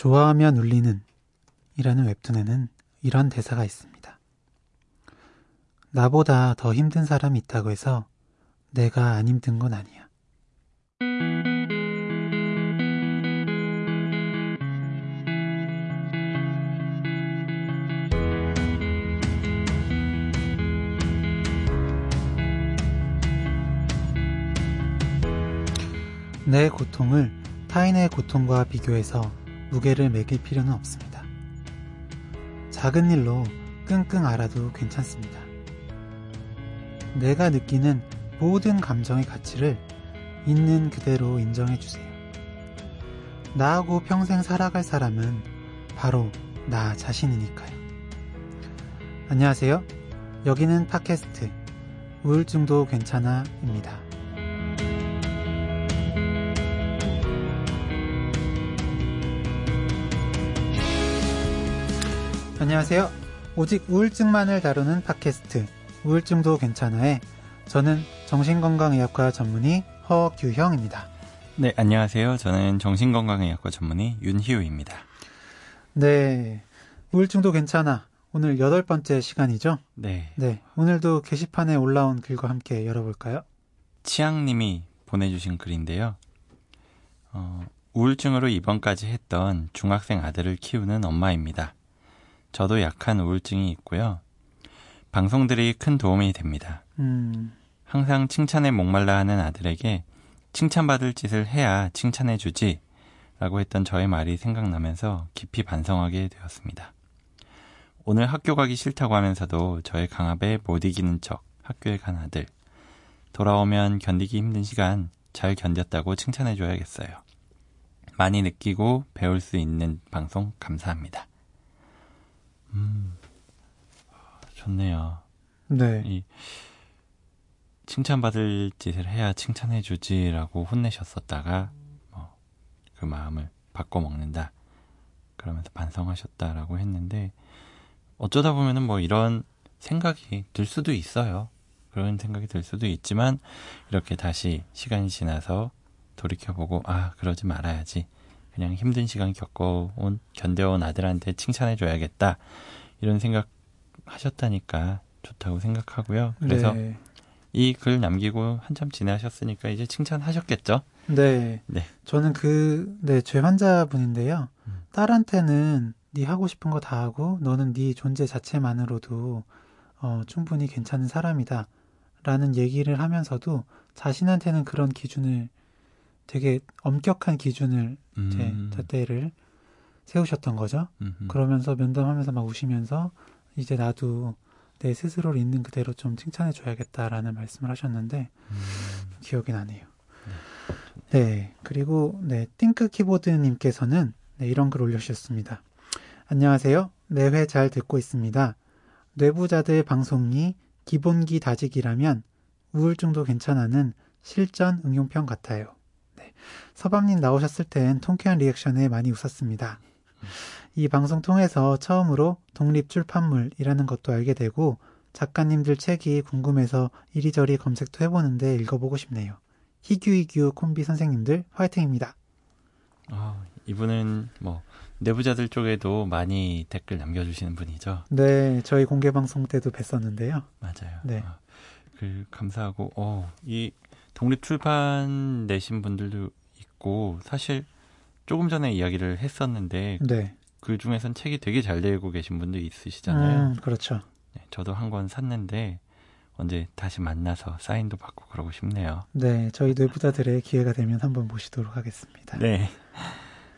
좋아하면 울리는 이라는 웹툰에는 이런 대사가 있습니다. 나보다 더 힘든 사람이 있다고 해서 내가 안 힘든 건 아니야. 내 고통을 타인의 고통과 비교해서 무게를 매길 필요는 없습니다. 작은 일로 끙끙 앓아도 괜찮습니다. 내가 느끼는 모든 감정의 가치를 있는 그대로 인정해주세요. 나하고 평생 살아갈 사람은 바로 나 자신이니까요. 안녕하세요. 여기는 팟캐스트 우울증도 괜찮아입니다. 안녕하세요. 오직 우울증만을 다루는 팟캐스트 우울증도 괜찮아에 저는 정신건강의학과 전문의 허규형입니다. 네, 안녕하세요. 저는 정신건강의학과 전문의 윤희우입니다. 네, 우울증도 괜찮아. 오늘 8번째 시간이죠? 네. 오늘도 게시판에 올라온 글과 함께 열어볼까요? 치앙님이 보내주신 글인데요. 우울증으로 입원까지 했던 중학생 아들을 키우는 엄마입니다. 저도 약한 우울증이 있고요. 방송들이 큰 도움이 됩니다. 항상 칭찬에 목말라 하는 아들에게 칭찬받을 짓을 해야 칭찬해 주지 라고 했던 저의 말이 생각나면서 깊이 반성하게 되었습니다. 오늘 학교 가기 싫다고 하면서도 저의 강압에 못 이기는 척 학교에 간 아들. 돌아오면 견디기 힘든 시간 잘 견뎠다고 칭찬해 줘야겠어요. 많이 느끼고 배울 수 있는 방송 감사합니다. 좋네요. 네. 이 칭찬받을 짓을 해야 칭찬해주지라고 혼내셨었다가 그 마음을 바꿔먹는다. 그러면서 반성하셨다라고 했는데 어쩌다 보면은 이런 생각이 들 수도 있어요. 그런 생각이 들 수도 있지만 이렇게 다시 시간이 지나서 돌이켜보고 그러지 말아야지. 그냥 힘든 시간 견뎌온 아들한테 칭찬해줘야겠다. 이런 생각 하셨다니까 좋다고 생각하고요. 그래서 이 글 남기고 한참 지나셨으니까 이제 칭찬하셨겠죠? 네. 저는 제 환자분인데요. 딸한테는 네 하고 싶은 거 다 하고 너는 네 존재 자체만으로도 충분히 괜찮은 사람이다. 라는 얘기를 하면서도 자신한테는 그런 기준을 되게 엄격한 기준을 잣대를 세우셨던 거죠. 그러면서 면담하면서 막 우시면서 이제 나도 내 스스로를 있는 그대로 좀 칭찬해줘야겠다라는 말씀을 하셨는데 기억이 나네요. 네, 그리고 띵크 키보드님께서는 이런 글 올려주셨습니다. 안녕하세요. 매회 잘 듣고 있습니다. 뇌부자들 방송이 기본기 다지기라면 우울증도 괜찮아는 실전 응용편 같아요. 서밤님 나오셨을 땐 통쾌한 리액션에 많이 웃었습니다. 이 방송 통해서 처음으로 독립출판물이라는 것도 알게 되고 작가님들 책이 궁금해서 이리저리 검색도 해보는데 읽어보고 싶네요. 희규희규 콤비 선생님들 화이팅입니다. 이분은 내부자들 쪽에도 많이 댓글 남겨주시는 분이죠. 네, 저희 공개방송 때도 뵀었는데요. 맞아요. 네, 감사하고 이 독립출판 내신 분들도 있고 사실 조금 전에 이야기를 했었는데 그중에선 책이 되게 잘 내고 계신 분들이 있으시잖아요. 그렇죠. 네, 저도 한 권 샀는데 언제 다시 만나서 사인도 받고 그러고 싶네요. 네, 저희 뇌부자들의 기회가 되면 한번 모시도록 하겠습니다. 네,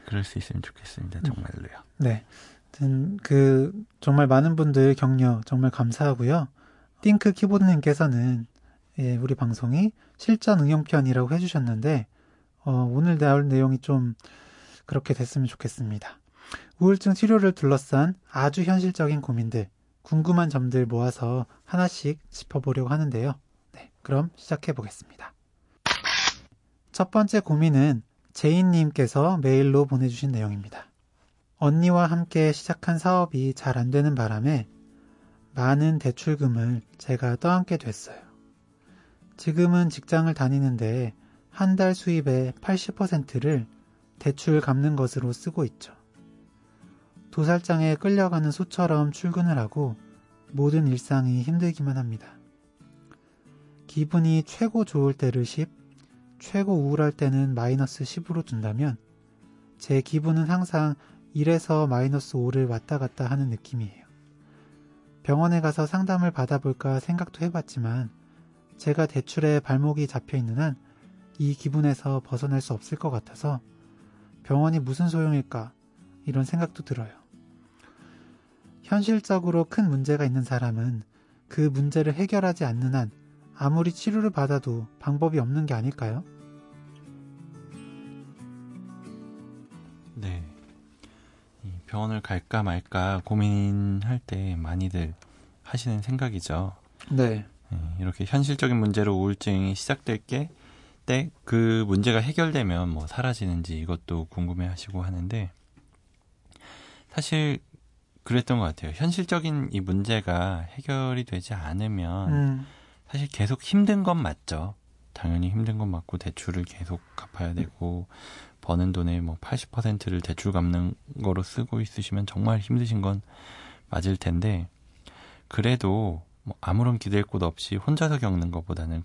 그럴 수 있으면 좋겠습니다. 정말로요. 네, 정말 많은 분들 격려 정말 감사하고요. 띵크 키보드님께서는 우리 방송이 실전 응용편이라고 해주셨는데 오늘 나올 내용이 좀 그렇게 됐으면 좋겠습니다. 우울증 치료를 둘러싼 아주 현실적인 고민들, 궁금한 점들 모아서 하나씩 짚어보려고 하는데요. 네, 그럼 시작해보겠습니다. 첫 번째 고민은 제인님께서 메일로 보내주신 내용입니다. 언니와 함께 시작한 사업이 잘 안되는 바람에 많은 대출금을 제가 떠안게 됐어요. 지금은 직장을 다니는데 한 달 수입의 80%를 대출 갚는 것으로 쓰고 있죠. 도살장에 끌려가는 소처럼 출근을 하고 모든 일상이 힘들기만 합니다. 기분이 최고 좋을 때를 10, 최고 우울할 때는 마이너스 10으로 준다면 제 기분은 항상 1에서 마이너스 5를 왔다 갔다 하는 느낌이에요. 병원에 가서 상담을 받아볼까 생각도 해봤지만 제가 대출에 발목이 잡혀있는 한 이 기분에서 벗어날 수 없을 것 같아서 병원이 무슨 소용일까 이런 생각도 들어요. 현실적으로 큰 문제가 있는 사람은 그 문제를 해결하지 않는 한 아무리 치료를 받아도 방법이 없는 게 아닐까요? 네, 이 병원을 갈까 말까 고민할 때 많이들 하시는 생각이죠. 네. 이렇게 현실적인 문제로 우울증이 시작될 때 그 문제가 해결되면 뭐 사라지는지 이것도 궁금해하시고 하는데 사실 그랬던 것 같아요. 현실적인 이 문제가 해결이 되지 않으면 사실 계속 힘든 건 맞죠. 당연히 힘든 건 맞고 대출을 계속 갚아야 되고 버는 돈의 뭐 80%를 대출 갚는 거로 쓰고 있으시면 정말 힘드신 건 맞을 텐데 그래도 뭐 아무런 기댈 곳 없이 혼자서 겪는 것보다는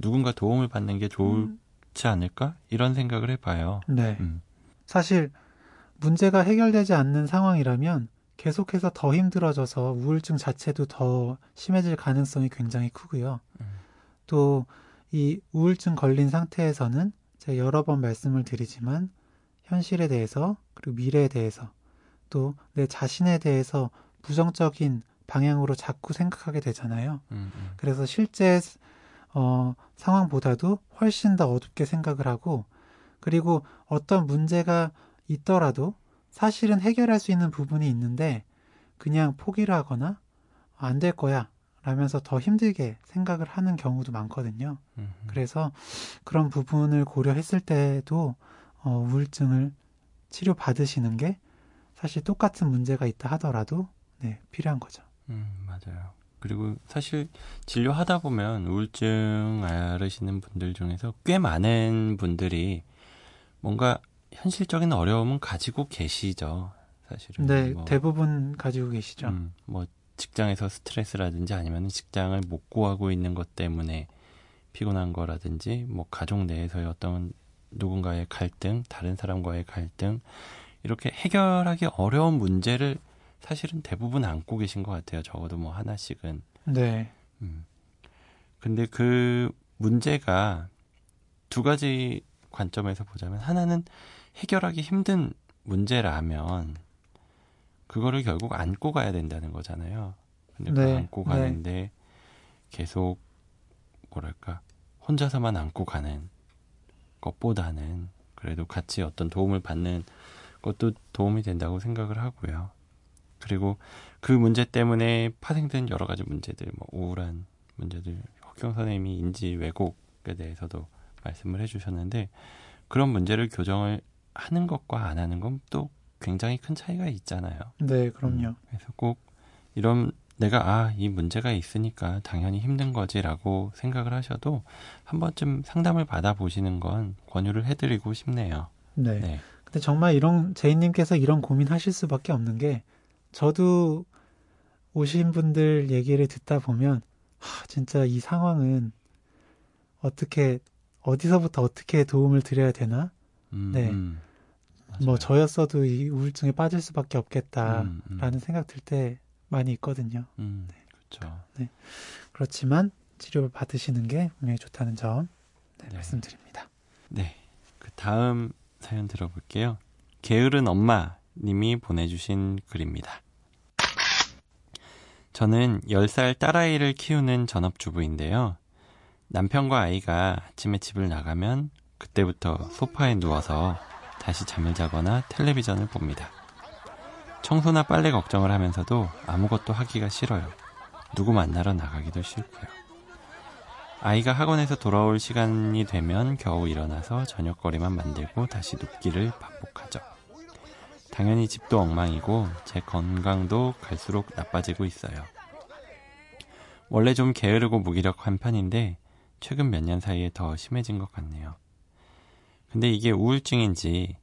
누군가 도움을 받는 게 좋지 않을까? 이런 생각을 해봐요. 네. 사실 문제가 해결되지 않는 상황이라면 계속해서 더 힘들어져서 우울증 자체도 더 심해질 가능성이 굉장히 크고요. 또 이 우울증 걸린 상태에서는 제가 여러 번 말씀을 드리지만 현실에 대해서 그리고 미래에 대해서 또 내 자신에 대해서 부정적인 방향으로 자꾸 생각하게 되잖아요. 그래서 실제 상황보다도 훨씬 더 어둡게 생각을 하고 그리고 어떤 문제가 있더라도 사실은 해결할 수 있는 부분이 있는데 그냥 포기를 하거나 안 될 거야 라면서 더 힘들게 생각을 하는 경우도 많거든요. 그래서 그런 부분을 고려했을 때도 우울증을 치료받으시는 게 사실 똑같은 문제가 있다 하더라도 네, 필요한 거죠. 맞아요. 그리고 사실 진료하다 보면 우울증 앓으시는 분들 중에서 꽤 많은 분들이 뭔가 현실적인 어려움은 가지고 계시죠. 사실은. 네, 뭐, 대부분 가지고 계시죠. 뭐 직장에서 스트레스라든지 아니면 직장을 못 구하고 있는 것 때문에 피곤한 거라든지 뭐 가족 내에서의 어떤 누군가의 갈등, 다른 사람과의 갈등 이렇게 해결하기 어려운 문제를 사실은 대부분 안고 계신 것 같아요. 적어도 뭐 하나씩은. 네. 근데 그 문제가 두 가지 관점에서 보자면 하나는 해결하기 힘든 문제라면 그거를 결국 안고 가야 된다는 거잖아요. 근데 네. 안고 가는데 네. 계속 뭐랄까 혼자서만 안고 가는 것보다는 그래도 같이 어떤 도움을 받는 것도 도움이 된다고 생각을 하고요. 그리고 그 문제 때문에 파생된 여러 가지 문제들, 뭐 우울한 문제들, 허경 선생님이 인지 왜곡에 대해서도 말씀을 해주셨는데 그런 문제를 교정을 하는 것과 안 하는 건 또 굉장히 큰 차이가 있잖아요. 네, 그럼요. 그래서 꼭 이런 내가 이 문제가 있으니까 당연히 힘든 거지라고 생각을 하셔도 한 번쯤 상담을 받아보시는 건 권유를 해드리고 싶네요. 네. 네. 근데 정말 이런 제이님께서 이런 고민하실 수밖에 없는 게 저도 오신 분들 얘기를 듣다 보면 진짜 이 상황은 어떻게 어디서부터 어떻게 도움을 드려야 되나? 네, 맞아요. 뭐 저였어도 이 우울증에 빠질 수밖에 없겠다라는 생각 들 때 많이 있거든요. 네, 그렇죠. 네, 그렇지만 치료를 받으시는 게 분명히 좋다는 점 네, 네. 말씀드립니다. 네, 그 다음 사연 들어볼게요. 게으른 엄마. 님이 보내주신 글입니다. 저는 10살 딸아이를 키우는 전업주부인데요. 남편과 아이가 아침에 집을 나가면 그때부터 소파에 누워서 다시 잠을 자거나 텔레비전을 봅니다. 청소나 빨래 걱정을 하면서도 아무것도 하기가 싫어요. 누구 만나러 나가기도 싫고요. 아이가 학원에서 돌아올 시간이 되면 겨우 일어나서 저녁거리만 만들고 다시 눕기를 반복하죠. 당연히 집도 엉망이고 제 건강도 갈수록 나빠지고 있어요. 원래 좀 게으르고 무기력한 편인데 최근 몇 년 사이에 더 심해진 것 같네요. 근데 이게 우울증인지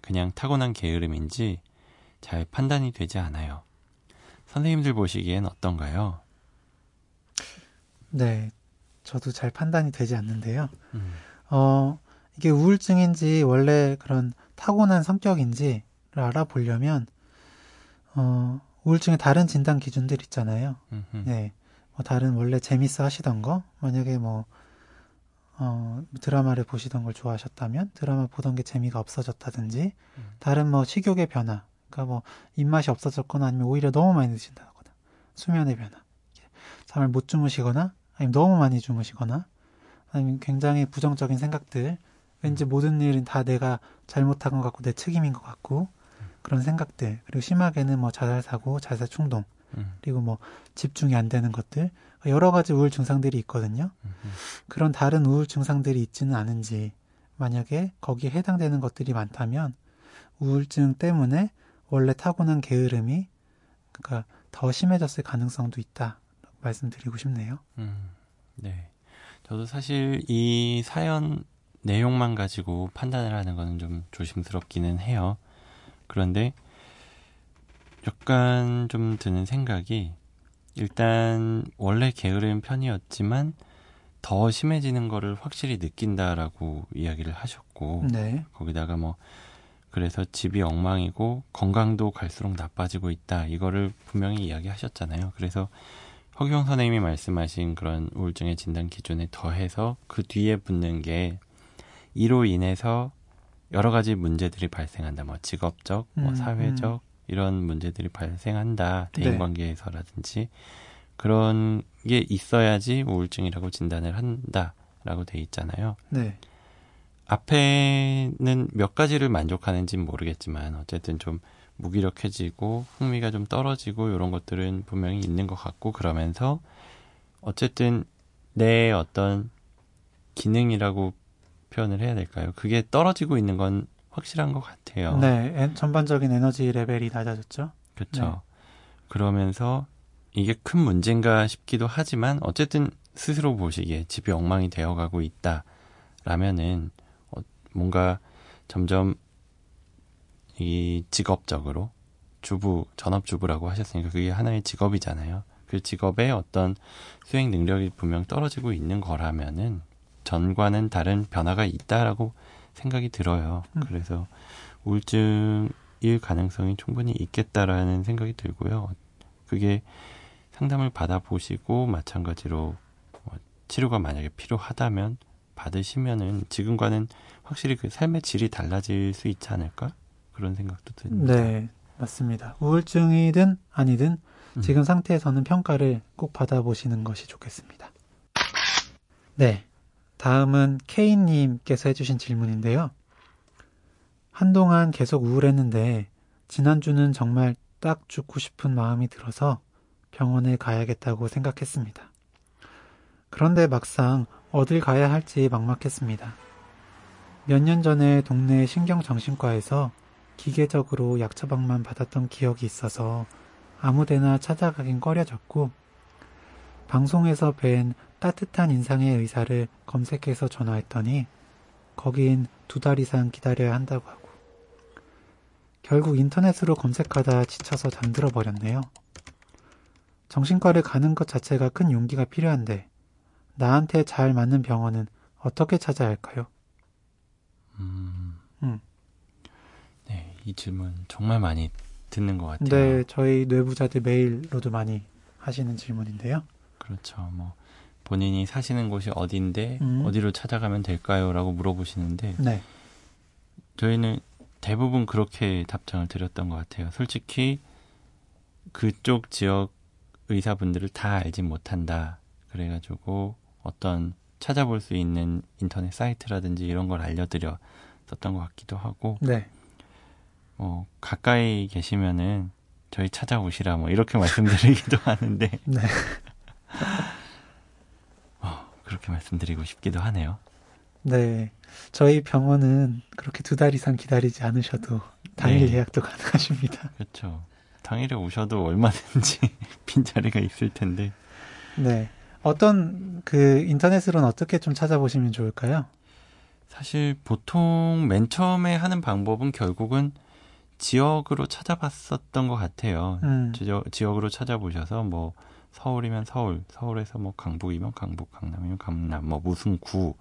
그냥 타고난 게으름인지 잘 판단이 되지 않아요. 선생님들 보시기엔 어떤가요? 네, 저도 잘 판단이 되지 않는데요. 이게 우울증인지 원래 그런 타고난 성격인지를 알아보려면 우울증의 다른 진단 기준들 있잖아요. 네, 뭐 다른 원래 재밌어 하시던 거, 만약에 뭐 드라마를 보시던 걸 좋아하셨다면 드라마 보던 게 재미가 없어졌다든지, 다른 뭐 식욕의 변화, 그러니까 뭐 입맛이 없어졌거나 아니면 오히려 너무 많이 드신다거나, 수면의 변화, 잠을 못 주무시거나 아니면 너무 많이 주무시거나, 아니면 굉장히 부정적인 생각들, 왠지 모든 일은 다 내가 잘못한 것 같고 내 책임인 것 같고 그런 생각들, 그리고 심하게는 뭐 자살사고, 자살충동, 그리고 뭐 집중이 안 되는 것들, 여러 가지 우울 증상들이 있거든요. 그런 다른 우울 증상들이 있지는 않은지, 만약에 거기에 해당되는 것들이 많다면 우울증 때문에 원래 타고난 게으름이 그러니까 더 심해졌을 가능성도 있다, 말씀드리고 싶네요. 네, 저도 사실 이 사연 내용만 가지고 판단을 하는 거는 좀 조심스럽기는 해요. 그런데 약간 좀 드는 생각이, 일단 원래 게으른 편이었지만 더 심해지는 거를 확실히 느낀다라고 이야기를 하셨고, 네. 거기다가 뭐 그래서 집이 엉망이고 건강도 갈수록 나빠지고 있다, 이거를 분명히 이야기하셨잖아요. 그래서 허규형 선생님이 말씀하신 그런 우울증의 진단 기준에 더해서 그 뒤에 붙는 게 이로 인해서 여러 가지 문제들이 발생한다. 뭐 직업적, 뭐 사회적 이런 문제들이 발생한다. 대인관계에서라든지. 네. 그런 게 있어야지 우울증이라고 진단을 한다라고 돼 있잖아요. 네. 앞에는 몇 가지를 만족하는지는 모르겠지만 어쨌든 좀 무기력해지고 흥미가 좀 떨어지고 이런 것들은 분명히 있는 것 같고, 그러면서 어쨌든 내 어떤 기능이라고 표현을 해야 될까요? 그게 떨어지고 있는 건 확실한 것 같아요. 네, 전반적인 에너지 레벨이 낮아졌죠. 그렇죠. 네. 그러면서 이게 큰 문제인가 싶기도 하지만 어쨌든 스스로 보시기에 집이 엉망이 되어가고 있다라면은 뭔가 점점 이 직업적으로 주부, 전업주부라고 하셨으니까 그게 하나의 직업이잖아요. 그 직업의 어떤 수행 능력이 분명 떨어지고 있는 거라면은 전과는 다른 변화가 있다라고 생각이 들어요. 그래서 우울증일 가능성이 충분히 있겠다라는 생각이 들고요. 그게 상담을 받아보시고 마찬가지로 치료가 만약에 필요하다면 받으시면은 지금과는 확실히 그 삶의 질이 달라질 수 있지 않을까? 그런 생각도 듭니다. 네, 맞습니다. 우울증이든 아니든 지금 상태에서는 평가를 꼭 받아보시는 것이 좋겠습니다. 네, 다음은 K님께서 해주신 질문인데요. 한동안 계속 우울했는데 지난주는 정말 딱 죽고 싶은 마음이 들어서 병원에 가야겠다고 생각했습니다. 그런데 막상 어딜 가야 할지 막막했습니다. 몇 년 전에 동네 신경정신과에서 기계적으로 약 처방만 받았던 기억이 있어서 아무데나 찾아가긴 꺼려졌고, 방송에서 뵌 따뜻한 인상의 의사를 검색해서 전화했더니 거긴 2달 이상 기다려야 한다고 하고, 결국 인터넷으로 검색하다 지쳐서 잠들어버렸네요. 정신과를 가는 것 자체가 큰 용기가 필요한데 나한테 잘 맞는 병원은 어떻게 찾아야 할까요? 네, 이 질문 정말 많이 듣는 것 같아요. 네, 저희 뇌부자들 메일로도 많이 하시는 질문인데요. 그렇죠. 뭐 본인이 사시는 곳이 어딘데 어디로 찾아가면 될까요? 라고 물어보시는데, 네. 저희는 대부분 그렇게 답장을 드렸던 것 같아요. 솔직히 그쪽 지역 의사분들을 다 알지 못한다. 그래가지고 어떤 찾아볼 수 있는 인터넷 사이트라든지 이런 걸 알려드렸었던 것 같기도 하고, 네. 가까이 계시면은 저희 찾아오시라 뭐 이렇게 말씀드리기도 하는데, 네. 그렇게 말씀드리고 싶기도 하네요. 네, 저희 병원은 그렇게 2달 이상 기다리지 않으셔도 당일 네. 예약도 가능하십니다. 그렇죠. 당일에 오셔도 얼마든지 빈자리가 있을 텐데. 네, 어떤 인터넷으로는 어떻게 좀 찾아보시면 좋을까요? 사실 보통 맨 처음에 하는 방법은 결국은 지역으로 찾아봤었던 것 같아요. 지역으로 찾아보셔서 뭐 서울이면 서울, 서울에서 뭐 강북이면 강북, 강남이면 강남, 뭐 무슨 구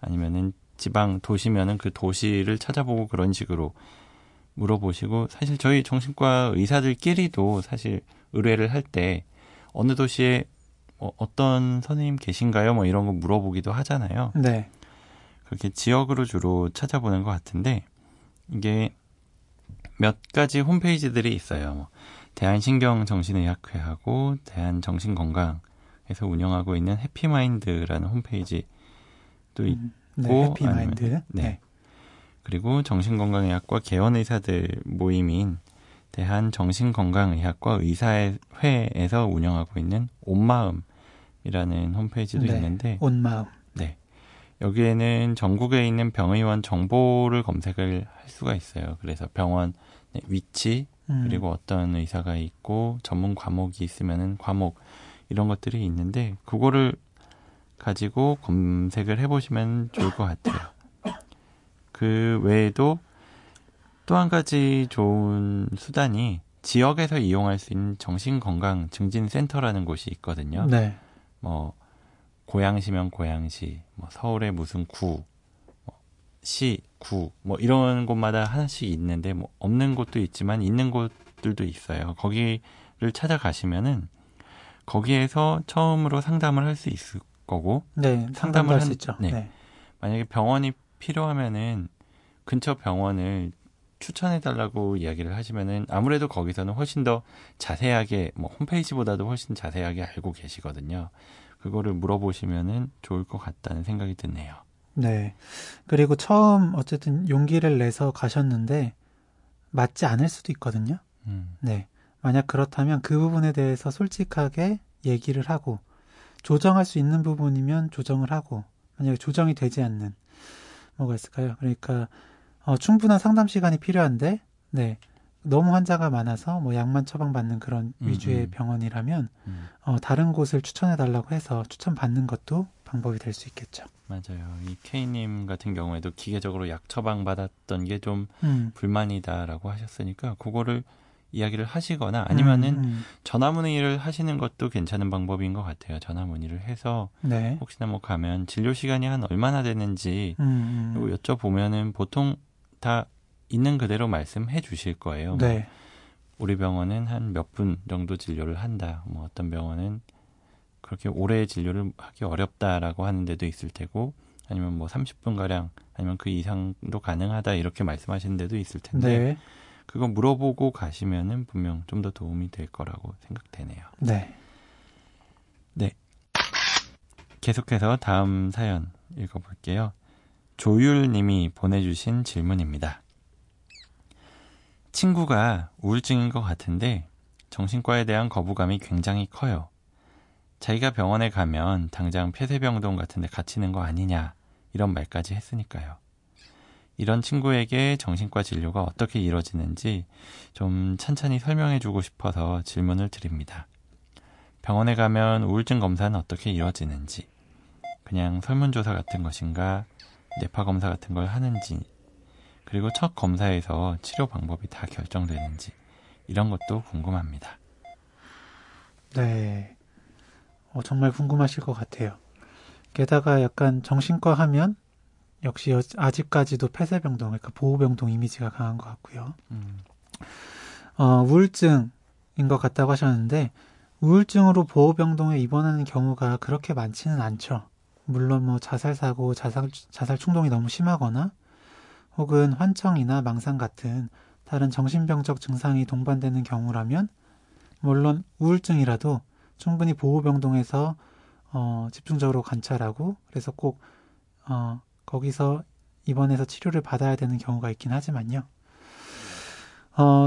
아니면은 지방 도시면은 그 도시를 찾아보고 그런 식으로 물어보시고, 사실 저희 정신과 의사들끼리도 사실 의뢰를 할 때 어느 도시에 어떤 선생님 계신가요? 뭐 이런 거 물어보기도 하잖아요. 네. 그렇게 지역으로 주로 찾아보는 것 같은데, 이게 몇 가지 홈페이지들이 있어요. 뭐 대한신경정신의학회하고 대한정신건강에서 운영하고 있는 해피마인드라는 홈페이지도 있고, 해피마인드. 아니면, 네. 그리고 정신건강의학과 개원의사들 모임인 대한정신건강의학과 의사회에서 운영하고 있는 온마음이라는 홈페이지도 있는데, 온마음. 네. 여기에는 전국에 있는 병의원 정보를 검색을 할 수가 있어요. 그래서 병원 위치, 그리고 어떤 의사가 있고 전문 과목이 있으면은 과목, 이런 것들이 있는데, 그거를 가지고 검색을 해보시면 좋을 것 같아요. 그 외에도 또 한 가지 좋은 수단이 지역에서 이용할 수 있는 정신건강증진센터라는 곳이 있거든요. 네. 뭐 고양시면 고양시, 뭐 서울의 무슨 구, 시, 구, 뭐 이런 곳마다 하나씩 있는데, 뭐 없는 곳도 있지만 있는 곳들도 있어요. 거기를 찾아가시면은 거기에서 처음으로 상담을 할 수 있을 거고, 네, 상담을 할 수 있죠. 네. 네. 만약에 병원이 필요하면은 근처 병원을 추천해달라고 이야기를 하시면은 아무래도 거기서는 훨씬 더 자세하게, 뭐 홈페이지보다도 훨씬 자세하게 알고 계시거든요. 그거를 물어보시면은 좋을 것 같다는 생각이 드네요. 네. 그리고 처음 어쨌든 용기를 내서 가셨는데 맞지 않을 수도 있거든요. 네. 만약 그렇다면 그 부분에 대해서 솔직하게 얘기를 하고, 조정할 수 있는 부분이면 조정을 하고, 만약에 조정이 되지 않는 뭐가 있을까요? 그러니까 충분한 상담 시간이 필요한데, 네, 너무 환자가 많아서 뭐 약만 처방받는 그런 위주의 병원이라면 다른 곳을 추천해달라고 해서 추천받는 것도 방법이 될 수 있겠죠. 맞아요. 이 K님 같은 경우에도 기계적으로 약 처방받았던 게 좀 불만이다라고 하셨으니까 그거를 이야기를 하시거나 아니면은 전화문의를 하시는 것도 괜찮은 방법인 것 같아요. 전화문의를 해서 네. 혹시나 뭐 가면 진료 시간이 한 얼마나 되는지 여쭤보면은 보통 다 있는 그대로 말씀해 주실 거예요. 네. 뭐 우리 병원은 한 몇 분 정도 진료를 한다. 뭐 어떤 병원은 그렇게 오래 진료를 하기 어렵다라고 하는 데도 있을 테고, 아니면 뭐 30분가량 아니면 그 이상도 가능하다 이렇게 말씀하시는 데도 있을 텐데 네. 그거 물어보고 가시면은 분명 좀 더 도움이 될 거라고 생각되네요. 네. 네. 계속해서 다음 사연 읽어볼게요. 조율님이 보내주신 질문입니다. 친구가 우울증인 것 같은데 정신과에 대한 거부감이 굉장히 커요. 자기가 병원에 가면 당장 폐쇄병동 같은 데 갇히는 거 아니냐 이런 말까지 했으니까요. 이런 친구에게 정신과 진료가 어떻게 이뤄지는지 좀 찬찬히 설명해주고 싶어서 질문을 드립니다. 병원에 가면 우울증 검사는 어떻게 이뤄지는지, 그냥 설문조사 같은 것인가, 뇌파 검사 같은 걸 하는지, 그리고 첫 검사에서 치료 방법이 다 결정되는지, 이런 것도 궁금합니다. 네, 정말 궁금하실 것 같아요. 게다가 약간 정신과 하면 역시 아직까지도 폐쇄병동, 그러니까 보호병동 이미지가 강한 것 같고요. 우울증인 것 같다고 하셨는데, 우울증으로 보호병동에 입원하는 경우가 그렇게 많지는 않죠. 물론 뭐 자살사고, 자살 충동이 너무 심하거나 혹은 환청이나 망상 같은 다른 정신병적 증상이 동반되는 경우라면, 물론 우울증이라도 충분히 보호병동에서 집중적으로 관찰하고, 그래서 꼭 거기서 입원해서 치료를 받아야 되는 경우가 있긴 하지만요.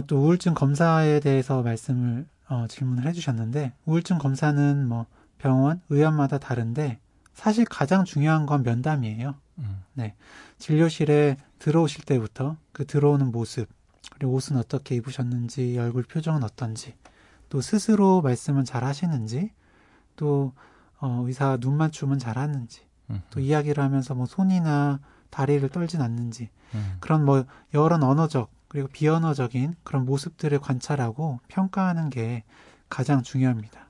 또 우울증 검사에 대해서 말씀을 질문을 해주셨는데, 우울증 검사는 뭐 병원, 의원마다 다른데 사실 가장 중요한 건 면담이에요. 네, 진료실에 들어오실 때부터 그 들어오는 모습, 그리고 옷은 어떻게 입으셨는지, 얼굴 표정은 어떤지, 또 스스로 말씀은 잘 하시는지, 또 의사 눈 맞춤은 잘 하는지, 또 이야기를 하면서 뭐 손이나 다리를 떨진 않는지, 그런 뭐 여러 언어적, 그리고 비언어적인 그런 모습들을 관찰하고 평가하는 게 가장 중요합니다.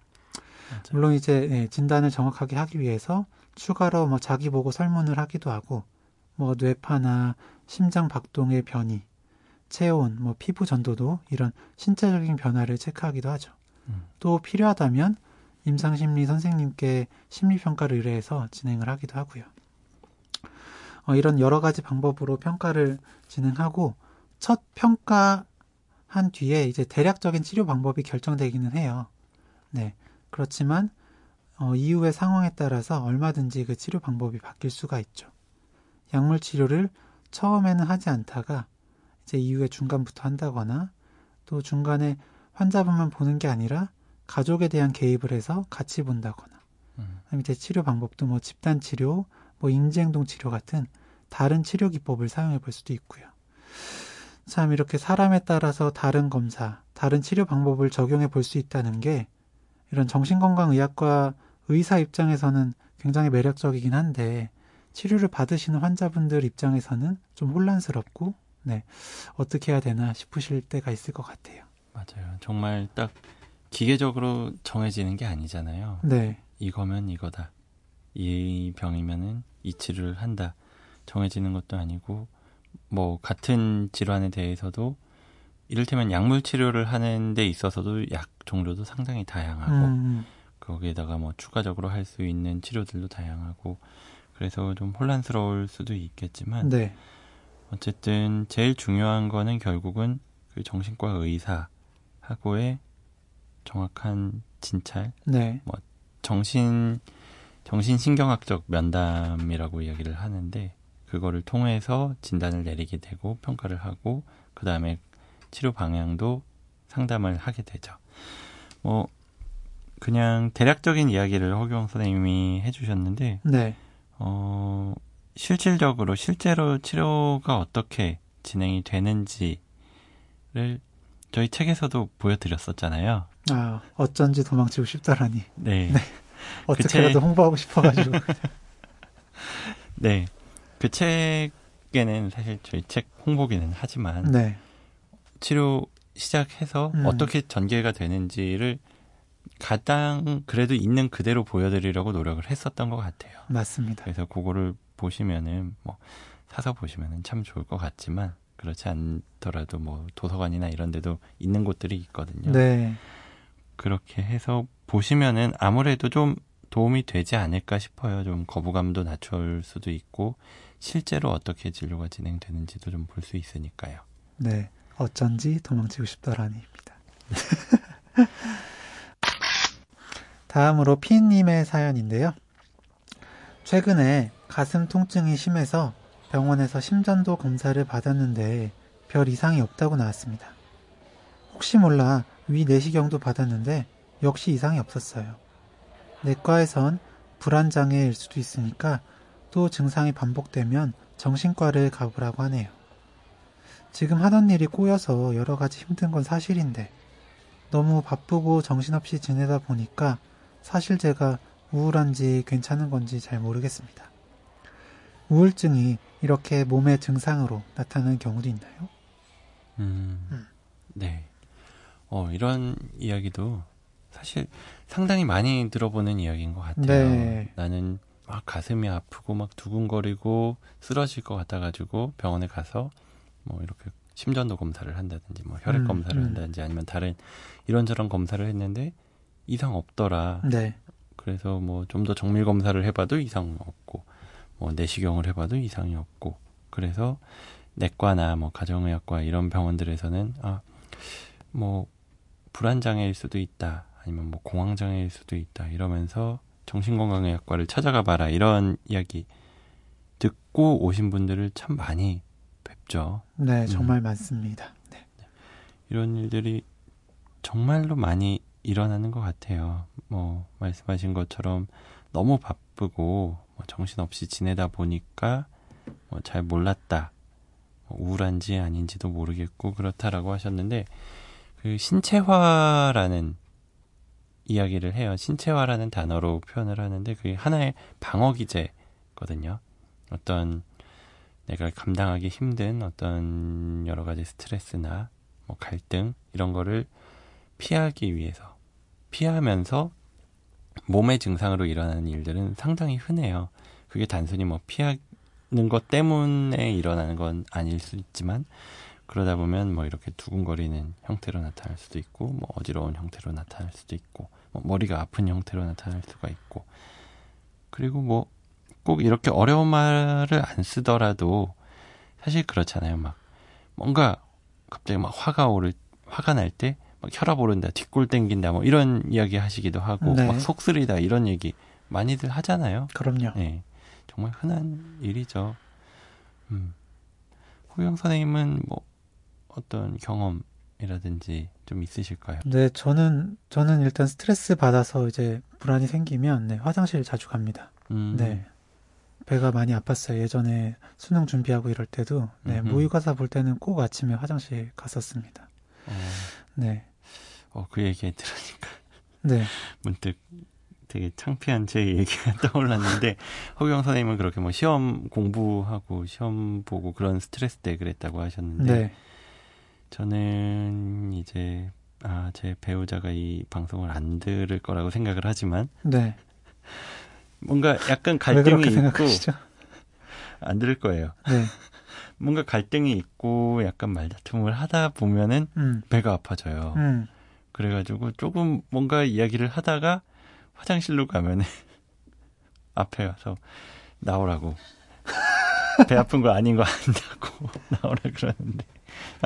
맞아요. 물론 이제 진단을 정확하게 하기 위해서 추가로 자기보고 설문을 하기도 하고 뇌파나 심장 박동의 변이, 체온, 피부 전도도 이런 신체적인 변화를 체크하기도 하죠. 또 필요하다면 임상심리 선생님께 심리평가를 의뢰해서 진행을 하기도 하고요. 이런 여러 가지 방법으로 평가를 진행하고 첫 평가한 뒤에 이제 대략적인 치료 방법이 결정되기는 해요. 네, 그렇지만 이후의 상황에 따라서 얼마든지 그 치료 방법이 바뀔 수가 있죠. 약물 치료를 처음에는 하지 않다가 이제 이후에 중간부터 한다거나 또 중간에 환자분만 보는 게 아니라 가족에 대한 개입을 해서 같이 본다거나 이제 치료 방법도 집단 치료, 인지행동 치료 같은 다른 치료 기법을 사용해 볼 수도 있고요. 참 이렇게 사람에 따라서 다른 검사, 다른 치료 방법을 적용해 볼 수 있다는 게 이런 정신건강의학과 의사 입장에서는 굉장히 매력적이긴 한데 치료를 받으시는 환자분들 입장에서는 좀 혼란스럽고 어떻게 해야 되나 싶으실 때가 있을 것 같아요. 맞아요. 정말 딱 기계적으로 정해지는 게 아니잖아요. 네. 이거면 이거다. 이 병이면은 이 치료를 한다. 정해지는 것도 아니고 같은 질환에 대해서도 이를테면 약물 치료를 하는 데 있어서도 약 종류도 상당히 다양하고 거기에다가 추가적으로 할 수 있는 치료들도 다양하고 그래서 좀 혼란스러울 수도 있겠지만 네. 어쨌든 제일 중요한 거는 결국은 그 정신과 의사하고의 정확한 진찰, 네. 정신신경학적 면담이라고 이야기를 하는데 그거를 통해서 진단을 내리게 되고 평가를 하고 그 다음에 치료 방향도 상담을 하게 되죠. 그냥 대략적인 이야기를 허규형 선생님이 해주셨는데 네. 실제로 치료가 어떻게 진행이 되는지를 저희 책에서도 보여드렸었잖아요. 아, 어쩐지 도망치고 싶다라니. 네. 네. 어떻게라도 홍보하고 싶어가지고. 네. 그 책에는 사실 저희 책 홍보기는 하지만 네. 치료 시작해서 어떻게 전개가 되는지를 가장 그래도 있는 그대로 보여드리려고 노력을 했었던 것 같아요. 맞습니다. 그래서 그거를 보시면은 사서 보시면은 참 좋을 것 같지만 그렇지 않더라도 도서관이나 이런 데도 있는 곳들이 있거든요. 네. 그렇게 해서 보시면은 아무래도 좀 도움이 되지 않을까 싶어요. 좀 거부감도 낮출 수도 있고 실제로 어떻게 진료가 진행되는지도 좀 볼 수 있으니까요. 네. 어쩐지 도망치고 싶더라니입니다. 다음으로 피님의 사연인데요. 최근에 가슴 통증이 심해서 병원에서 심전도 검사를 받았는데 별 이상이 없다고 나왔습니다. 혹시 몰라 위 내시경도 받았는데 역시 이상이 없었어요. 내과에선 불안장애일 수도 있으니까 또 증상이 반복되면 정신과를 가보라고 하네요. 지금 하던 일이 꼬여서 여러 가지 힘든 건 사실인데 너무 바쁘고 정신없이 지내다 보니까 사실 제가 우울한지 괜찮은 건지 잘 모르겠습니다. 우울증이 이렇게 몸의 증상으로 나타나는 경우도 있나요? 네. 이런 이야기도 사실 상당히 많이 들어보는 이야기인 것 같아요. 네. 나는 가슴이 아프고 두근거리고 쓰러질 것 같아가지고 병원에 가서 이렇게 심전도 검사를 한다든지 혈액 검사를 한다든지 아니면 다른 이런저런 검사를 했는데 이상 없더라. 네. 그래서 좀 더 정밀 검사를 해봐도 이상 없고 내시경을 해봐도 이상이 없고 그래서 내과나 가정의학과 이런 병원들에서는 불안장애일 수도 있다 아니면 공황장애일 수도 있다 이러면서 정신건강의학과를 찾아가봐라 이런 이야기 듣고 오신 분들을 참 많이 뵙죠. 네, 정말 많습니다. 네. 이런 일들이 정말로 많이 일어나는 것 같아요. 말씀하신 것처럼 너무 바쁘고 정신없이 지내다 보니까 잘 몰랐다. 우울한지 아닌지도 모르겠고 그렇다라고 하셨는데 그 신체화라는 이야기를 해요. 신체화라는 단어로 표현을 하는데 그게 하나의 방어기제거든요. 어떤 내가 감당하기 힘든 어떤 여러 가지 스트레스나 뭐 갈등 이런 거를 피하기 위해서, 피하면서 몸의 증상으로 일어나는 일들은 상당히 흔해요. 그게 단순히 뭐 피하는 것 때문에 일어나는 건 아닐 수 있지만, 그러다 보면 뭐 이렇게 두근거리는 형태로 나타날 수도 있고, 뭐 어지러운 형태로 나타날 수도 있고, 뭐 머리가 아픈 형태로 나타날 수가 있고, 그리고 뭐 꼭 이렇게 어려운 말을 안 쓰더라도 사실 그렇잖아요. 막 뭔가 갑자기 막 화가 날 때 막 혈압 오른다, 뒷골 땡긴다, 뭐 이런 이야기 하시기도 하고, 네. 막 속 쓰리다 이런 얘기 많이들 하잖아요. 그럼요. 네, 정말 흔한 일이죠. 허규형 선생님은 뭐 어떤 경험이라든지 좀 있으실까요? 네, 저는 일단 스트레스 받아서 이제 불안이 생기면 화장실 자주 갑니다. 네, 배가 많이 아팠어요. 예전에 수능 준비하고 이럴 때도 모의고사 볼 때는 꼭 아침에 화장실 갔었습니다. 네. 그 얘기 들으니까 네. 문득 되게 창피한 제 얘기가 떠올랐는데 허규형 선생님은 그렇게 뭐 시험 공부하고 시험 보고 그런 스트레스 때 그랬다고 하셨는데 네. 저는 이제 제 배우자가 이 방송을 안 들을 거라고 생각을 하지만 네. 뭔가 약간 갈등이 있고 안 들을 거예요. 네. 뭔가 갈등이 있고 약간 말다툼을 하다 보면은 배가 아파져요. 그래가지고 조금 뭔가 이야기를 하다가 화장실로 가면은 앞에 가서 나오라고 배 아픈 거 아닌 거 안다고 나오라 그러는데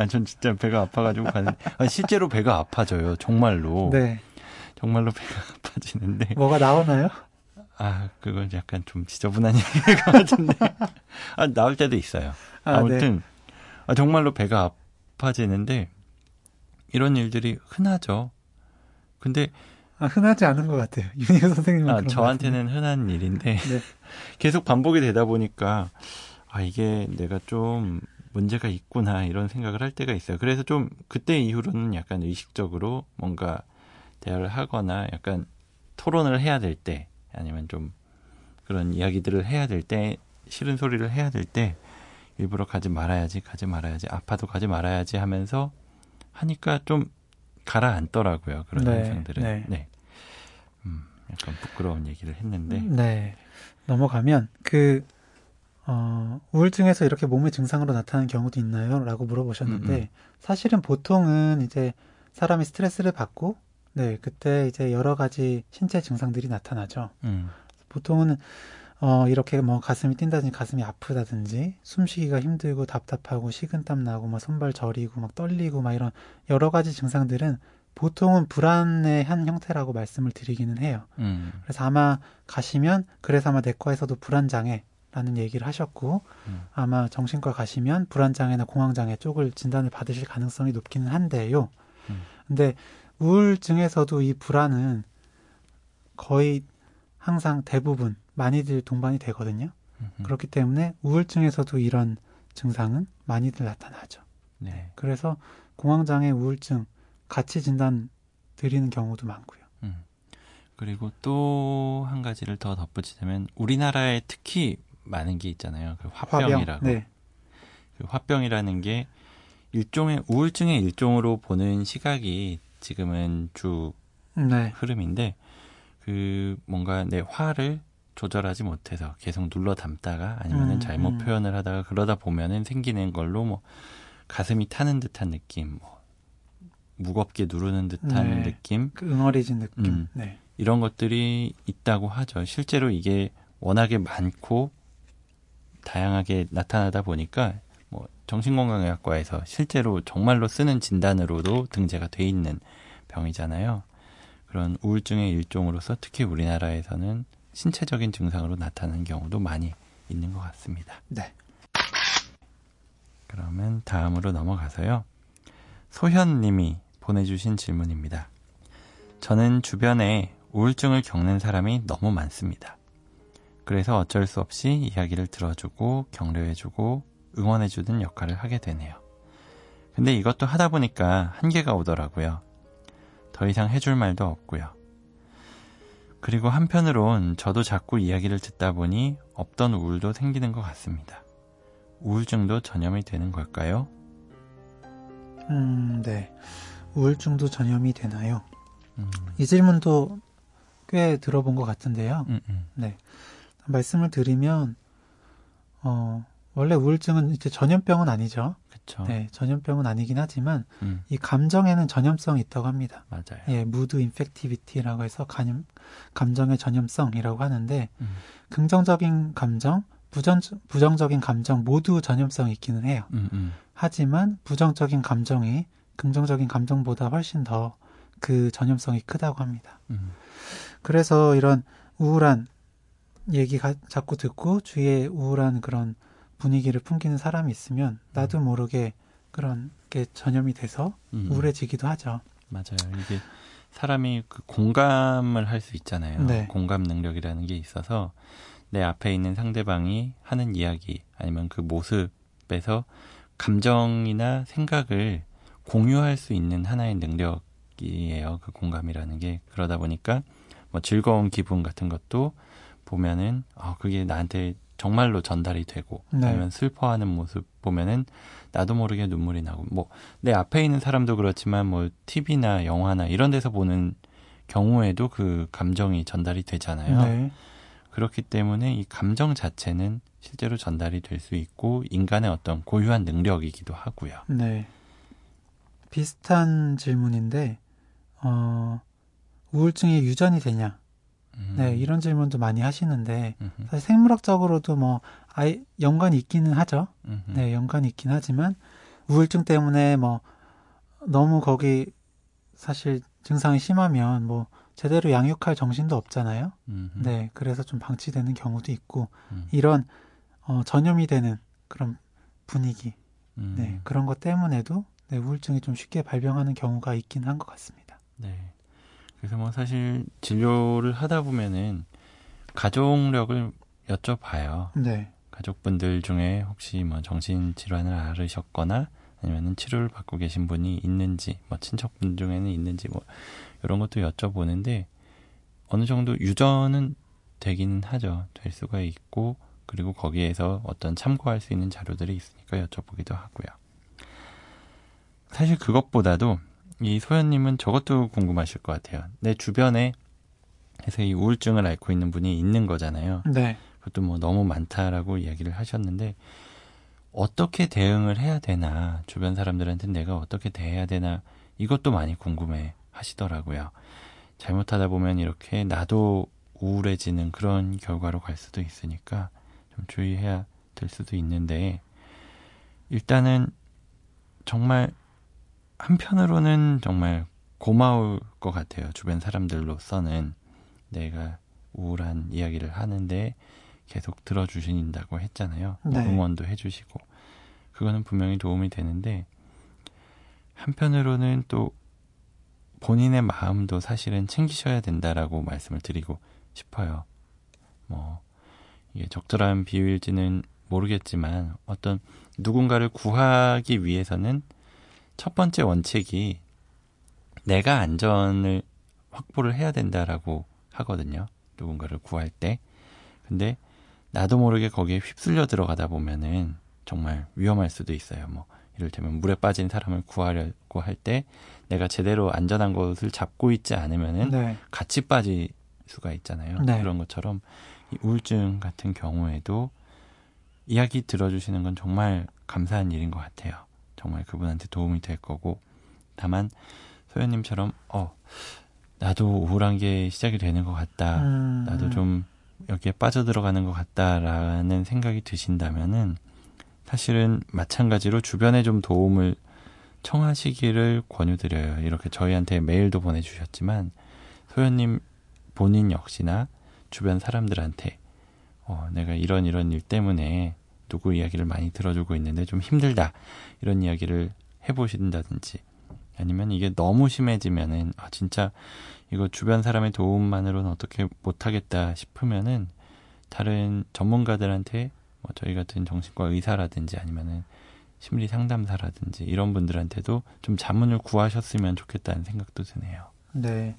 전 진짜 배가 아파가지고 가는데 실제로 배가 아파져요. 정말로. 네. 정말로 배가 아파지는데 뭐가 나오나요? 그건 약간 좀 지저분한 얘기일 것 같은데. 나올 때도 있어요. 아무튼, 네. 정말로 배가 아파지는데, 이런 일들이 흔하죠. 근데. 흔하지 않은 것 같아요. 윤희우 선생님은. 저한테는 흔한 일인데, 네. 계속 반복이 되다 보니까, 이게 내가 좀 문제가 있구나, 이런 생각을 할 때가 있어요. 그래서 좀, 그때 이후로는 약간 의식적으로 뭔가 대화를 하거나, 약간 토론을 해야 될 때, 아니면 좀 그런 이야기들을 해야 될 때, 싫은 소리를 해야 될 때 일부러 가지 말아야지 아파도 가지 말아야지 하면서 하니까 좀 가라앉더라고요. 그런 현상들은. 네. 약간 부끄러운 얘기를 했는데 네. 넘어가면 우울증에서 이렇게 몸의 증상으로 나타나는 경우도 있나요? 라고 물어보셨는데 사실은 보통은 이제 사람이 스트레스를 받고 네, 그때 이제 여러 가지 신체 증상들이 나타나죠. 보통은 이렇게 뭐 가슴이 뛴다든지 가슴이 아프다든지 숨쉬기가 힘들고 답답하고 식은땀 나고 막 손발 저리고 막 떨리고 막 이런 여러 가지 증상들은 보통은 불안의 한 형태라고 말씀을 드리기는 해요. 그래서 아마 가시면 내과에서도 불안장애라는 얘기를 하셨고 아마 정신과 가시면 불안장애나 공황장애 쪽을 진단을 받으실 가능성이 높기는 한데요. 근데 우울증에서도 이 불안은 거의 항상 대부분 많이들 동반이 되거든요. 그렇기 때문에 우울증에서도 이런 증상은 많이들 나타나죠. 네. 그래서 공황장애, 우울증 같이 진단 드리는 경우도 많고요. 그리고 또 한 가지를 더 덧붙이자면 우리나라에 특히 많은 게 있잖아요. 그 화병이라고. 네. 그 화병이라는 게 일종의 우울증의 일종으로 보는 시각이 지금은 쭉 네. 흐름인데 그 뭔가 내 화를 조절하지 못해서 계속 눌러 담다가 아니면은 잘못 표현을 하다가 그러다 보면은 생기는 걸로 뭐 가슴이 타는 듯한 느낌, 뭐 무겁게 누르는 듯한 네. 느낌, 응어리진 느낌 네. 이런 것들이 있다고 하죠. 실제로 이게 워낙에 많고 다양하게 나타나다 보니까 정신건강의학과에서 실제로 정말로 쓰는 진단으로도 등재가 돼 있는 병이잖아요. 그런 우울증의 일종으로서 특히 우리나라에서는 신체적인 증상으로 나타나는 경우도 많이 있는 것 같습니다. 네. 그러면 다음으로 넘어가서요. 소현 님이 보내주신 질문입니다. 저는 주변에 우울증을 겪는 사람이 너무 많습니다. 그래서 어쩔 수 없이 이야기를 들어주고 격려해주고 응원해주는 역할을 하게 되네요. 근데 이것도 하다 보니까 한계가 오더라고요. 더 이상 해줄 말도 없고요. 그리고 한편으론 저도 자꾸 이야기를 듣다 보니 없던 우울도 생기는 것 같습니다. 우울증도 전염이 되는 걸까요? 네. 우울증도 전염이 되나요? 이 질문도 꽤 들어본 것 같은데요. 네. 말씀을 드리면, 원래 우울증은 이제 전염병은 아니죠. 그렇죠. 네, 전염병은 아니긴 하지만 이 감정에는 전염성이 있다고 합니다. 맞아요. 예, 무드 인펙티비티라고 해서 감정의 전염성이라고 하는데 긍정적인 감정, 부정적인 감정 모두 전염성이 있기는 해요. 하지만 부정적인 감정이 긍정적인 감정보다 훨씬 더 그 전염성이 크다고 합니다. 그래서 이런 우울한 얘기가 자꾸 듣고 주위에 우울한 그런 분위기를 풍기는 사람이 있으면 나도 모르게 그런 게 전염이 돼서 우울해지기도 하죠. 맞아요. 이게 사람이 그 공감을 할 수 있잖아요. 네. 공감 능력이라는 게 있어서 내 앞에 있는 상대방이 하는 이야기 아니면 그 모습에서 감정이나 생각을 공유할 수 있는 하나의 능력이에요. 그 공감이라는 게. 그러다 보니까 뭐 즐거운 기분 같은 것도 보면은 그게 나한테 정말로 전달이 되고 네. 아니면 슬퍼하는 모습 보면은 나도 모르게 눈물이 나고 뭐 내 앞에 있는 사람도 그렇지만 뭐 TV나 영화나 이런 데서 보는 경우에도 그 감정이 전달이 되잖아요. 네. 그렇기 때문에 이 감정 자체는 실제로 전달이 될 수 있고 인간의 어떤 고유한 능력이기도 하고요. 네. 비슷한 질문인데 우울증이 유전이 되냐? 네, 이런 질문도 많이 하시는데 사실 생물학적으로도 뭐 아예 연관이 있기는 하죠. 네, 연관이 있긴 하지만 우울증 때문에 뭐 너무 거기 사실 증상이 심하면 뭐 제대로 양육할 정신도 없잖아요. 네, 그래서 좀 방치되는 경우도 있고 이런 전염이 되는 그런 분위기, 네, 그런 것 때문에도 네, 우울증이 좀 쉽게 발병하는 경우가 있긴 한 것 같습니다. 네. 그래서 뭐 사실 진료를 하다 보면은 가족력을 여쭤봐요. 네. 가족분들 중에 혹시 뭐 정신질환을 앓으셨거나 아니면은 치료를 받고 계신 분이 있는지, 뭐 친척분 중에는 있는지 뭐 이런 것도 여쭤보는데 어느 정도 유전은 되기는 하죠. 될 수가 있고 그리고 거기에서 어떤 참고할 수 있는 자료들이 있으니까 여쭤보기도 하고요. 사실 그것보다도 이 소연님은 저것도 궁금하실 것 같아요. 내 주변에 해서 이 우울증을 앓고 있는 분이 있는 거잖아요. 네. 그것도 뭐 너무 많다라고 이야기를 하셨는데 어떻게 대응을 해야 되나 주변 사람들한테 내가 어떻게 대해야 되나 이것도 많이 궁금해 하시더라고요. 잘못하다 보면 이렇게 나도 우울해지는 그런 결과로 갈 수도 있으니까 좀 주의해야 될 수도 있는데 일단은 정말 한편으로는 정말 고마울 것 같아요. 주변 사람들로서는 내가 우울한 이야기를 하는데 계속 들어주신다고 했잖아요. 네. 응원도 해주시고 그거는 분명히 도움이 되는데 한편으로는 또 본인의 마음도 사실은 챙기셔야 된다라고 말씀을 드리고 싶어요. 뭐 이게 적절한 비유일지는 모르겠지만 어떤 누군가를 구하기 위해서는 첫 번째 원칙이 내가 안전을 확보를 해야 된다라고 하거든요. 누군가를 구할 때. 근데 나도 모르게 거기에 휩쓸려 들어가다 보면은 정말 위험할 수도 있어요. 뭐 이를테면 물에 빠진 사람을 구하려고 할 때 내가 제대로 안전한 곳을 잡고 있지 않으면은 네. 같이 빠질 수가 있잖아요. 네. 그런 것처럼 이 우울증 같은 경우에도 이야기 들어주시는 건 정말 감사한 일인 것 같아요. 정말 그분한테 도움이 될 거고 다만 소연님처럼 나도 우울한 게 시작이 되는 것 같다. 나도 좀 여기에 빠져들어가는 것 같다라는 생각이 드신다면은 사실은 마찬가지로 주변에 좀 도움을 청하시기를 권유드려요. 이렇게 저희한테 메일도 보내주셨지만 소연님 본인 역시나 주변 사람들한테 내가 이런 일 때문에 누구 이야기를 많이 들어주고 있는데 좀 힘들다 이런 이야기를 해보신다든지 아니면 이게 너무 심해지면은 진짜 이거 주변 사람의 도움만으로는 어떻게 못하겠다 싶으면은 다른 전문가들한테 뭐 저희 같은 정신과 의사라든지 아니면은 심리 상담사라든지 이런 분들한테도 좀 자문을 구하셨으면 좋겠다는 생각도 드네요. 네,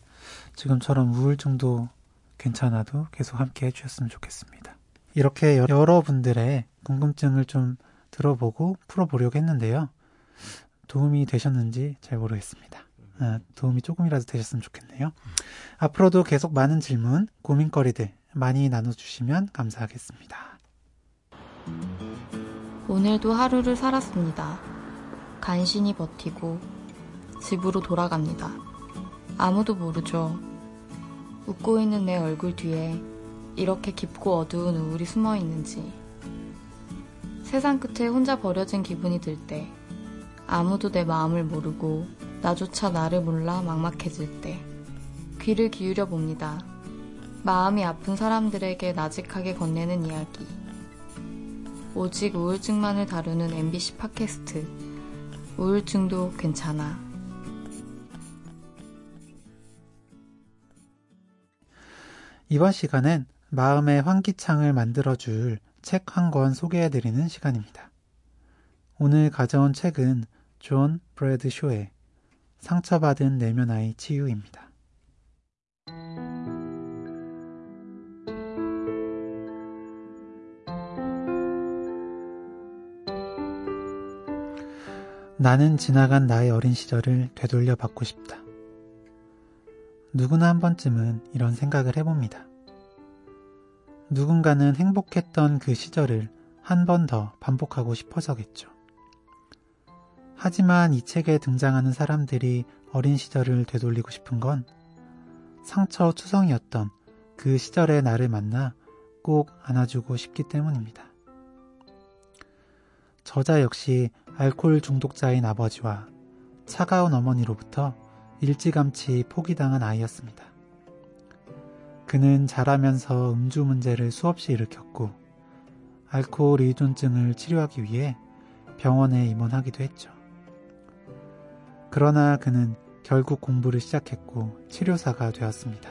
지금처럼 우울증도 괜찮아도 계속 함께 해주셨으면 좋겠습니다. 이렇게 여러분들의 궁금증을 좀 들어보고 풀어보려고 했는데요. 도움이 되셨는지 잘 모르겠습니다. 도움이 조금이라도 되셨으면 좋겠네요. 앞으로도 계속 많은 질문, 고민거리들 많이 나눠주시면 감사하겠습니다. 오늘도 하루를 살았습니다. 간신히 버티고 집으로 돌아갑니다. 아무도 모르죠. 웃고 있는 내 얼굴 뒤에 이렇게 깊고 어두운 우울이 숨어 있는지. 세상 끝에 혼자 버려진 기분이 들 때, 아무도 내 마음을 모르고 나조차 나를 몰라 막막해질 때 귀를 기울여 봅니다. 마음이 아픈 사람들에게 나직하게 건네는 이야기. 오직 우울증만을 다루는 MBC 팟캐스트 우울증도 괜찮아. 이번 시간엔 마음의 환기창을 만들어줄 책 한 권 소개해드리는 시간입니다. 오늘 가져온 책은 존 브래드쇼의 상처받은 내면 아이 치유입니다. 나는 지나간 나의 어린 시절을 되돌려 받고 싶다. 누구나 한 번쯤은 이런 생각을 해봅니다. 누군가는 행복했던 그 시절을 한 번 더 반복하고 싶어서겠죠. 하지만 이 책에 등장하는 사람들이 어린 시절을 되돌리고 싶은 건 상처 투성이었던 그 시절의 나를 만나 꼭 안아주고 싶기 때문입니다. 저자 역시 알코올 중독자인 아버지와 차가운 어머니로부터 일찌감치 포기당한 아이였습니다. 그는 자라면서 음주 문제를 수없이 일으켰고 알코올 의존증을 치료하기 위해 병원에 입원하기도 했죠. 그러나 그는 결국 공부를 시작했고 치료사가 되었습니다.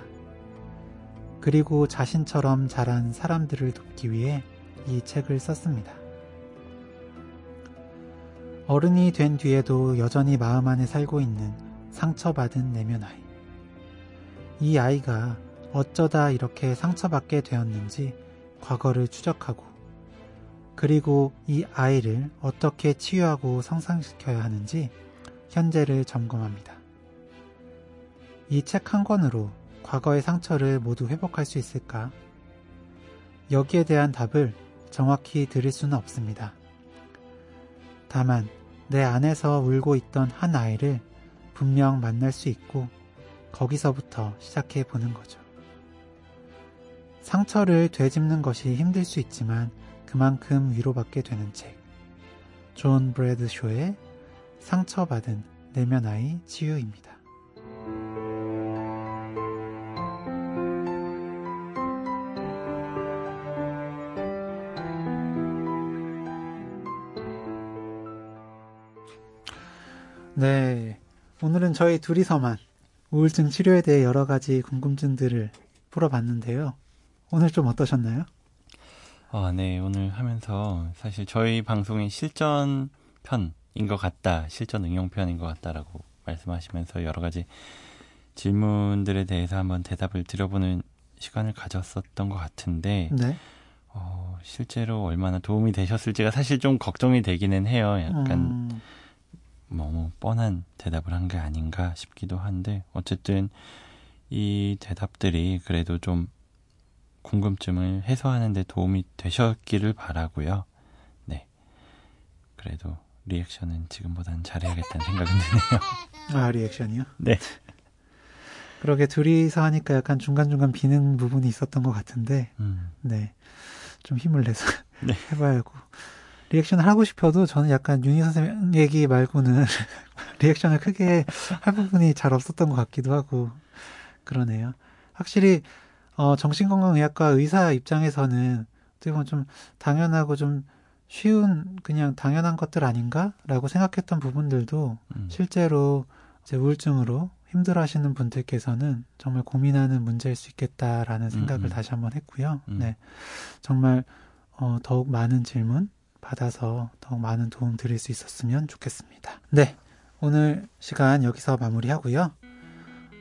그리고 자신처럼 자란 사람들을 돕기 위해 이 책을 썼습니다. 어른이 된 뒤에도 여전히 마음 안에 살고 있는 상처받은 내면 아이. 이 아이가 어쩌다 이렇게 상처받게 되었는지 과거를 추적하고 그리고 이 아이를 어떻게 치유하고 성장시켜야 하는지 현재를 점검합니다. 이 책 한 권으로 과거의 상처를 모두 회복할 수 있을까? 여기에 대한 답을 정확히 드릴 수는 없습니다. 다만 내 안에서 울고 있던 한 아이를 분명 만날 수 있고 거기서부터 시작해 보는 거죠. 상처를 되짚는 것이 힘들 수 있지만 그만큼 위로받게 되는 책. 존 브래드쇼의 상처받은 내면 아이 치유입니다. 네, 오늘은 저희 둘이서만 우울증 치료에 대해 여러 가지 궁금증들을 풀어봤는데요. 오늘 좀 어떠셨나요? 네, 오늘 하면서 사실 저희 방송이 실전 편 인 것 같다, 실전 응용편인 것 같다라고 말씀하시면서 여러 가지 질문들에 대해서 한번 대답을 드려보는 시간을 가졌었던 것 같은데 네. 실제로 얼마나 도움이 되셨을지가 사실 좀 걱정이 되기는 해요. 약간 너무 뻔한 대답을 한 게 아닌가 싶기도 한데 어쨌든 이 대답들이 그래도 좀 궁금증을 해소하는 데 도움이 되셨기를 바라고요. 네, 그래도 리액션은 지금보다는 잘해야겠다는 생각이 드네요. 아, 리액션이요? 네. 그러게 둘이서 하니까 약간 중간중간 비는 부분이 있었던 것 같은데 네, 좀 힘을 내서 네. 해봐야고 리액션을 하고 싶어도 저는 약간 윤희 선생님 얘기 말고는 리액션을 크게 할 부분이 잘 없었던 것 같기도 하고 그러네요. 확실히 정신건강의학과 의사 입장에서는 어떻게 보면 좀 당연하고 좀 쉬운 그냥 당연한 것들 아닌가라고 생각했던 부분들도 실제로 이제 우울증으로 힘들어하시는 분들께서는 정말 고민하는 문제일 수 있겠다라는 생각을 다시 한번 했고요. 네, 정말 더욱 많은 질문 받아서 더욱 많은 도움 드릴 수 있었으면 좋겠습니다. 네, 오늘 시간 여기서 마무리하고요.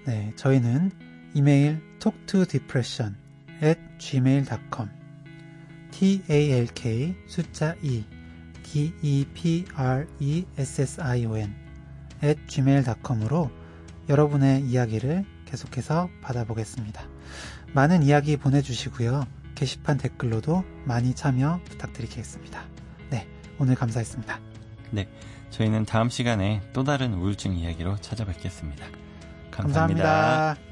네, 저희는 이메일 talk2depression@gmail.com talk2 talk2depression@gmail.com으로 여러분의 이야기를 계속해서 받아보겠습니다. 많은 이야기 보내주시고요. 게시판 댓글로도 많이 참여 부탁드리겠습니다. 네, 오늘 감사했습니다. 네, 저희는 다음 시간에 또 다른 우울증 이야기로 찾아뵙겠습니다. 감사합니다.